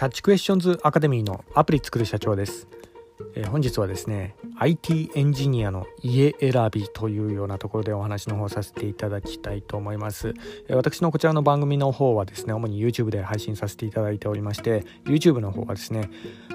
キャッチクエスチョンズアカデミーのアプリ作る社長です。本日はですね IT エンジニアの家選びというようなところでお話の方させていただきたいと思います。私のこちらの番組の方はですね主に YouTube で配信させていただいておりまして YouTube の方はですね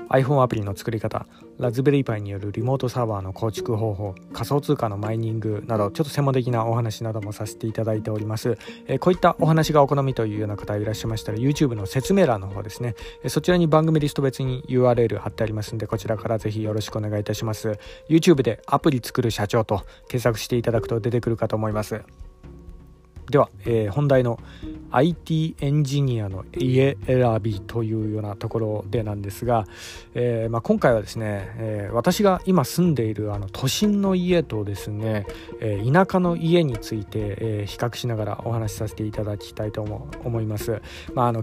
iPhone アプリの作り方、ラズベリーパイによるリモートサーバーの構築方法、仮想通貨のマイニングなどちょっと専門的なお話などもさせていただいております。こういったお話がお好みというような方いらっしゃいましたら YouTube の説明欄の方ですね、そちらに番組リスト別に URL 貼ってありますのでこちらからぜひよろしくお願いいたします。 YouTube でアプリ作る社長と検索していただくと出てくるかと思います。では、本題の IT エンジニアの家選びというようなところでなんですが、今回はですね、私が今住んでいる都心の家とですね、田舎の家について、比較しながらお話しさせていただきたいと思います。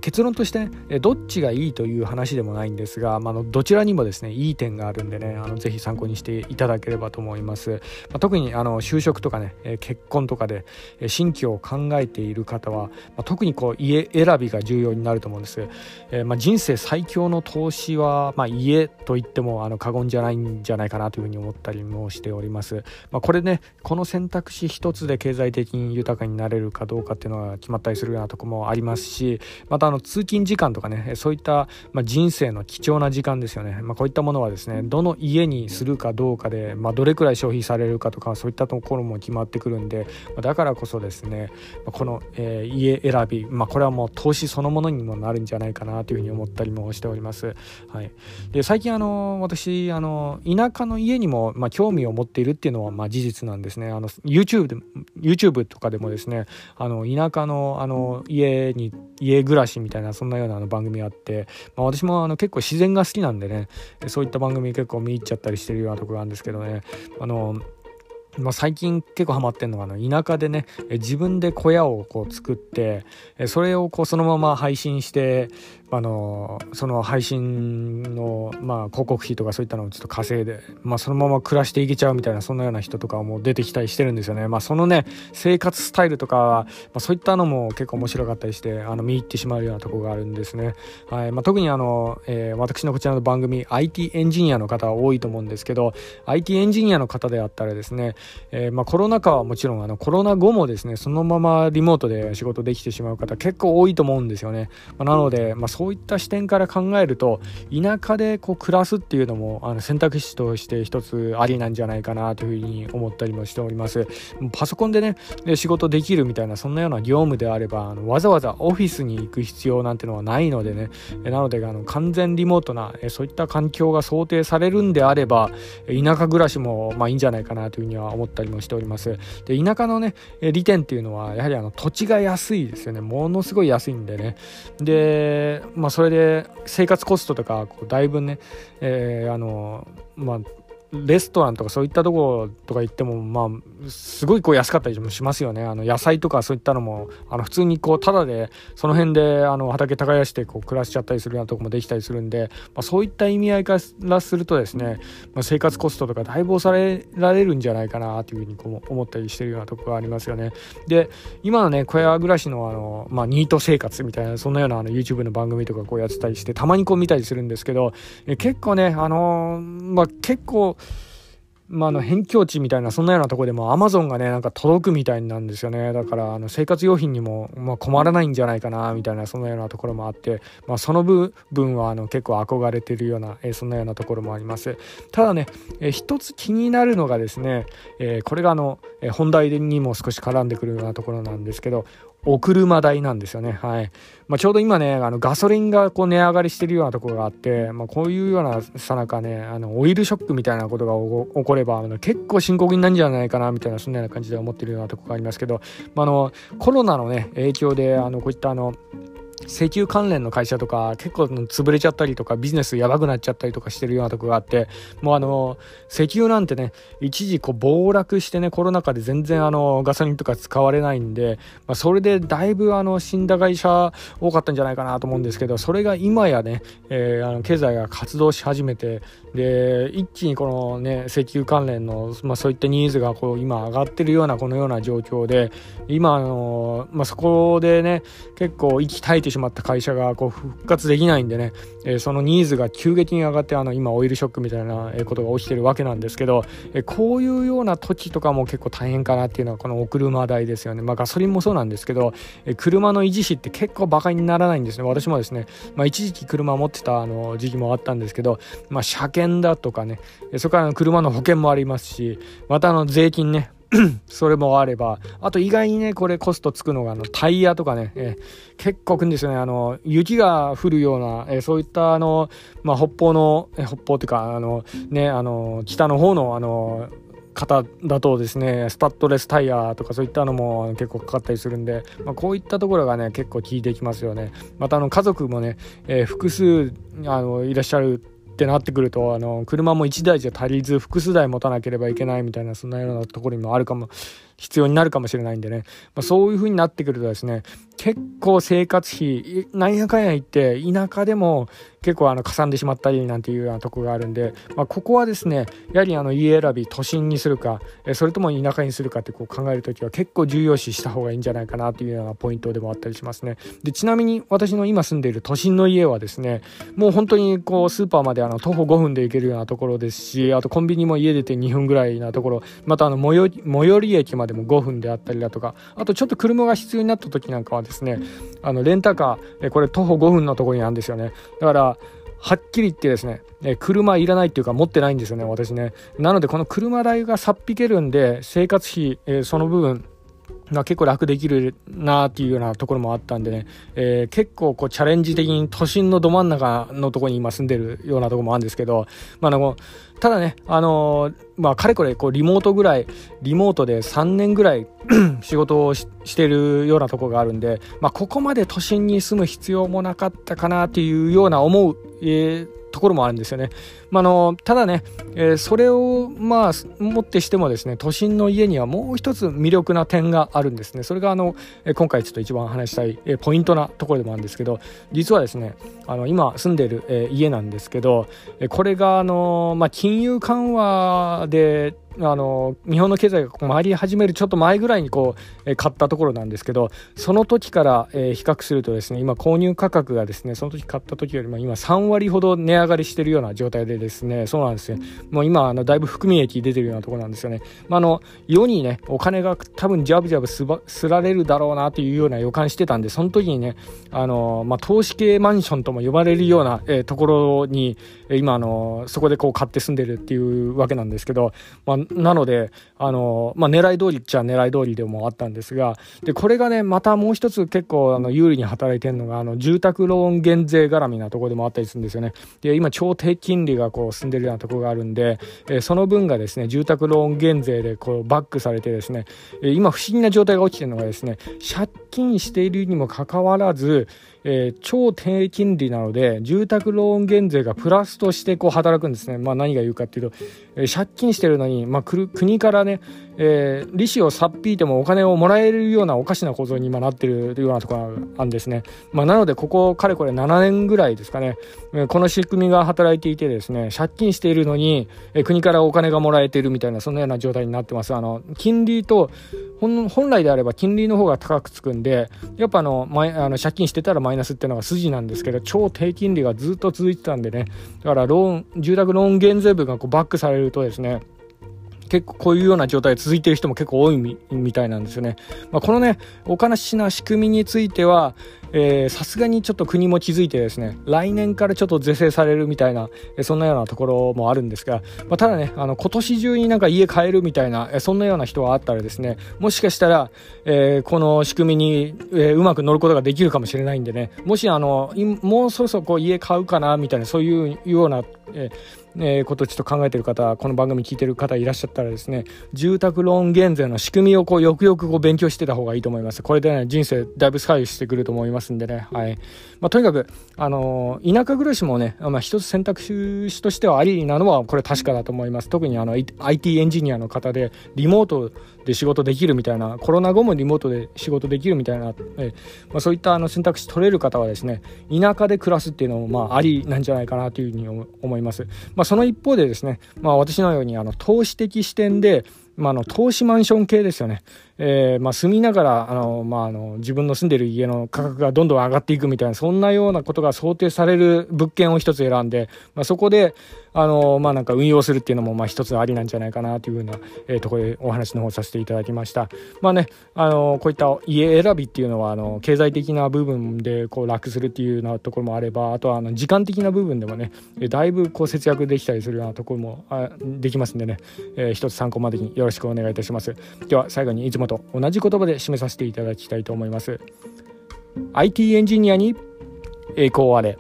結論として、どっちがいいという話でもないんですが、どちらにもですねいい点があるんでねぜひ参考にしていただければと思います。特に就職とかね結婚とかで新規を考えている方は、特に家選びが重要になると思うんです。人生最強の投資は、家と言っても過言じゃないんじゃないかなというふうに思ったりもしております。これねこの選択肢一つで経済的に豊かになれるかどうかっていうのが決まったりするようなとこもありますし、また通勤時間とかねそういった、人生の貴重な時間ですよね。こういったものはですねどの家にするかどうかで、どれくらい消費されるかとかそういったところも決まってくるんで、だからこそですねこの、家選び、これはもう投資そのものにもなるんじゃないかなというふうに思ったりもしております。で最近私田舎の家にも、興味を持っているっていうのは、事実なんですね。YouTube とかでもですね田舎の、家暮らしみたいなそんなような番組あって、私も結構自然が好きなんでねそういった番組結構見入っちゃったりしてるようなところなんですけどね最近結構ハマってんのが田舎でね自分で小屋を作ってそれをそのまま配信してその配信の広告費とかそういったのをちょっと稼いでそのまま暮らしていけちゃうみたいなそんなような人とかも出てきたりしてるんですよね。そのね生活スタイルとかそういったのも結構面白かったりして見入ってしまうようなところがあるんですね。特に私のこちらの番組 IT エンジニアの方は多いと思うんですけど IT エンジニアの方であったらですねコロナ禍はもちろんコロナ後もですねそのままリモートで仕事できてしまう方結構多いと思うんですよね。なのでそういった視点から考えると田舎で暮らすっていうのも選択肢として一つありなんじゃないかなというふうに思ったりもしております。パソコンでね仕事できるみたいなそんなような業務であればわざわざオフィスに行く必要なんてのはないのでねなので完全リモートなそういった環境が想定されるんであれば田舎暮らしもいいんじゃないかなというふうには思ったりもしております。で田舎のね利点っていうのはやはり土地が安いですよね。ものすごい安いんでねで、それで生活コストとかだいぶね、レストランとかそういったところとか行ってもすごい安かったりもしますよね。野菜とかそういったのも普通にタダでその辺で畑耕して暮らしちゃったりするようなとこもできたりするんで、そういった意味合いからするとですね、生活コストとかだいぶ抑えられるんじゃないかなというふうに思ったりしてるようなとこがありますよね。で今のね小屋暮らしのニート生活みたいなそんなようなYouTube の番組とかやってたりしてたまに見たりするんですけど結構ね結構辺境地みたいなそんなようなところでも Amazon がね届くみたいなんですよね。だから生活用品にも困らないんじゃないかなみたいなそんなようなところもあって、その部分は結構憧れてるようなそんなようなところもあります。ただね一つ気になるのがですね、これが本題にも少し絡んでくるようなところなんですけどお車代なんですよね。ちょうど今ねガソリンが値上がりしてるようなところがあって、こういうようなさなかねオイルショックみたいなことが起これば結構深刻になるんじゃないかなみたいなそんなような感じで思ってるようなところがありますけど、コロナのね影響でこういった石油関連の会社とか結構潰れちゃったりとかビジネスやばくなっちゃったりとかしてるようなとこがあってもう石油なんてね一時暴落してねコロナ禍で全然ガソリンとか使われないんで、それでだいぶ死んだ会社多かったんじゃないかなと思うんですけどそれが今やね、経済が活動し始めてで一気に石油関連の、そういったニーズが今上がってるようなこのような状況で今そこでね結構息絶えてしまった会社がこう復活できないんでね、そのニーズが急激に上がって、今オイルショックみたいなことが起きてるわけなんですけど、こういうような時とかも結構大変かなっていうのはこのお車代ですよね。ガソリンもそうなんですけど、車の維持費って結構バカにならないんですね。私もですね、一時期車持ってた時期もあったんですけど、車検だとかね、それから車の保険もありますし、また税金ねそれもあれば、あと意外にねこれコストつくのがタイヤとかね、結構くんですよね。雪が降るような、そういった北方というか北の方の方だとですね、スタッドレスタイヤとかそういったのも結構かかったりするんで、こういったところがね結構効いてきますよね。また家族もね、複数いらっしゃるってなってくると、車も1台じゃ足りず複数台持たなければいけないみたいな、そんなようなところにもあるかも、必要になるかもしれないんでね、そういう風になってくるとですね、結構生活費なんやかんや言って田舎でも結構かさんでしまったりなんていうようなとこがあるんで、ここはですねやはり家選び都心にするか、それとも田舎にするかってこう考えるときは結構重要視した方がいいんじゃないかなというようなポイントでもあったりしますね。でちなみに私の今住んでいる都心の家はですね、もう本当にこうスーパーまで徒歩5分で行けるようなところですし、あとコンビニも家出て2分ぐらいなところ、また最寄り駅までも5分であったりだとか、あとちょっと車が必要になった時なんかはですね、レンタカー、これ徒歩5分のところにあるんですよね。だからはっきり言ってですね、車いらないっていうか持ってないんですよね、私ね。なのでこの車代がさっ引けるんで、生活費、その部分結構楽できるなっていうようなところもあったんでね、結構こうチャレンジ的に都心のど真ん中のところに今住んでるようなところもあるんですけど、ただね、かれこれこうリモートで3年ぐらい仕事をしてるようなところがあるんで、ここまで都心に住む必要もなかったかなっていうような思う、ところもあるんですよね。ただね、それをもってしてもですね、都心の家にはもう一つ魅力な点があるんですね。それが今回ちょっと一番話したい、ポイントなところでもあるんですけど、実はですね、今住んでいる、家なんですけど、これが金融緩和で日本の経済が回り始めるちょっと前ぐらいに買ったところなんですけど、その時から、比較するとですね、今購入価格がですね、その時買った時よりも今3割ほど値上がりしているような状態でですね、そうなんですよ、もう今だいぶ含み益出てるようなところなんですよね。世にねお金が多分ジャブジャブすられるだろうなというような予感してたんで、その時にね投資系マンションとも呼ばれるような、ところに今そこで買って住んでるっていうわけなんですけど、なので狙い通りっちゃ狙い通りでもあったんですが、でこれがねまたもう一つ結構有利に働いてるのが住宅ローン減税絡みなところでもあったりするんですよね。で今超低金利が進んでるようなところがあるんで、その分がですね住宅ローン減税でバックされてですね、今不思議な状態が起きてるのがですね、借金しているにもかかわらず、超低金利なので住宅ローン減税がプラスとして働くんですね。何が言うかっていうと、借金してるのに、国からね、利子をさっ引いてもお金をもらえるようなおかしな構造に今なってるようなところがあるんですね。なのでここかれこれ7年ぐらいですかね、この仕組みが働いていてですね、借金しているのに、国からお金がもらえているみたいな、そんなような状態になってます。金利と本来であれば金利の方が高くつくんで、やっぱ借金してたらマイナスっていうのが筋なんですけど、超低金利がずっと続いてたんでね、だから住宅ローン減税分がバックされるとですね、結構こういうような状態が続いている人も結構多いみたいなんですよね。このねおかしな仕組みについてはさすがにちょっと国も気づいてですね、来年からちょっと是正されるみたいな、そんなようなところもあるんですが、ただね今年中に家買えるみたいな、そんなような人があったらですね、もしかしたら、この仕組みに、うまく乗ることができるかもしれないんでね、もしもうそろそろ家買うかなみたいな、そういうような、ことをちょっと考えてる方、この番組聞いてる方いらっしゃったらですね、住宅ローン減税の仕組みをよくよく勉強してた方がいいと思います。これでね人生だいぶ左右してくると思いますんでね、はい。とにかく田舎暮らしもね、一つ選択肢としてはありなのはこれ確かだと思います。特にIT エンジニアの方でリモートで仕事できるみたいな、コロナ後もリモートで仕事できるみたいな、そういった選択肢取れる方はですね、田舎で暮らすっていうのもありなんじゃないかなというふうに思います。その一方でですね、私のように投資的視点で投資マンション系ですよね、住みながら自分の住んでる家の価格がどんどん上がっていくみたいな、そんなようなことが想定される物件を一つ選んで、そこでなんか運用するっていうのも一つありなんじゃないかなというふうなところでお話の方させていただきました。こういった家選びっていうのは経済的な部分でこう楽するっていうようなところもあれば、あとは時間的な部分でもね、だいぶこう節約できたりするようなところもできますんでね、一つ参考までによろしくお願いいたします。では最後にいつもと同じ言葉で締めさせていただきたいと思います。 IT エンジニアに栄光あれ。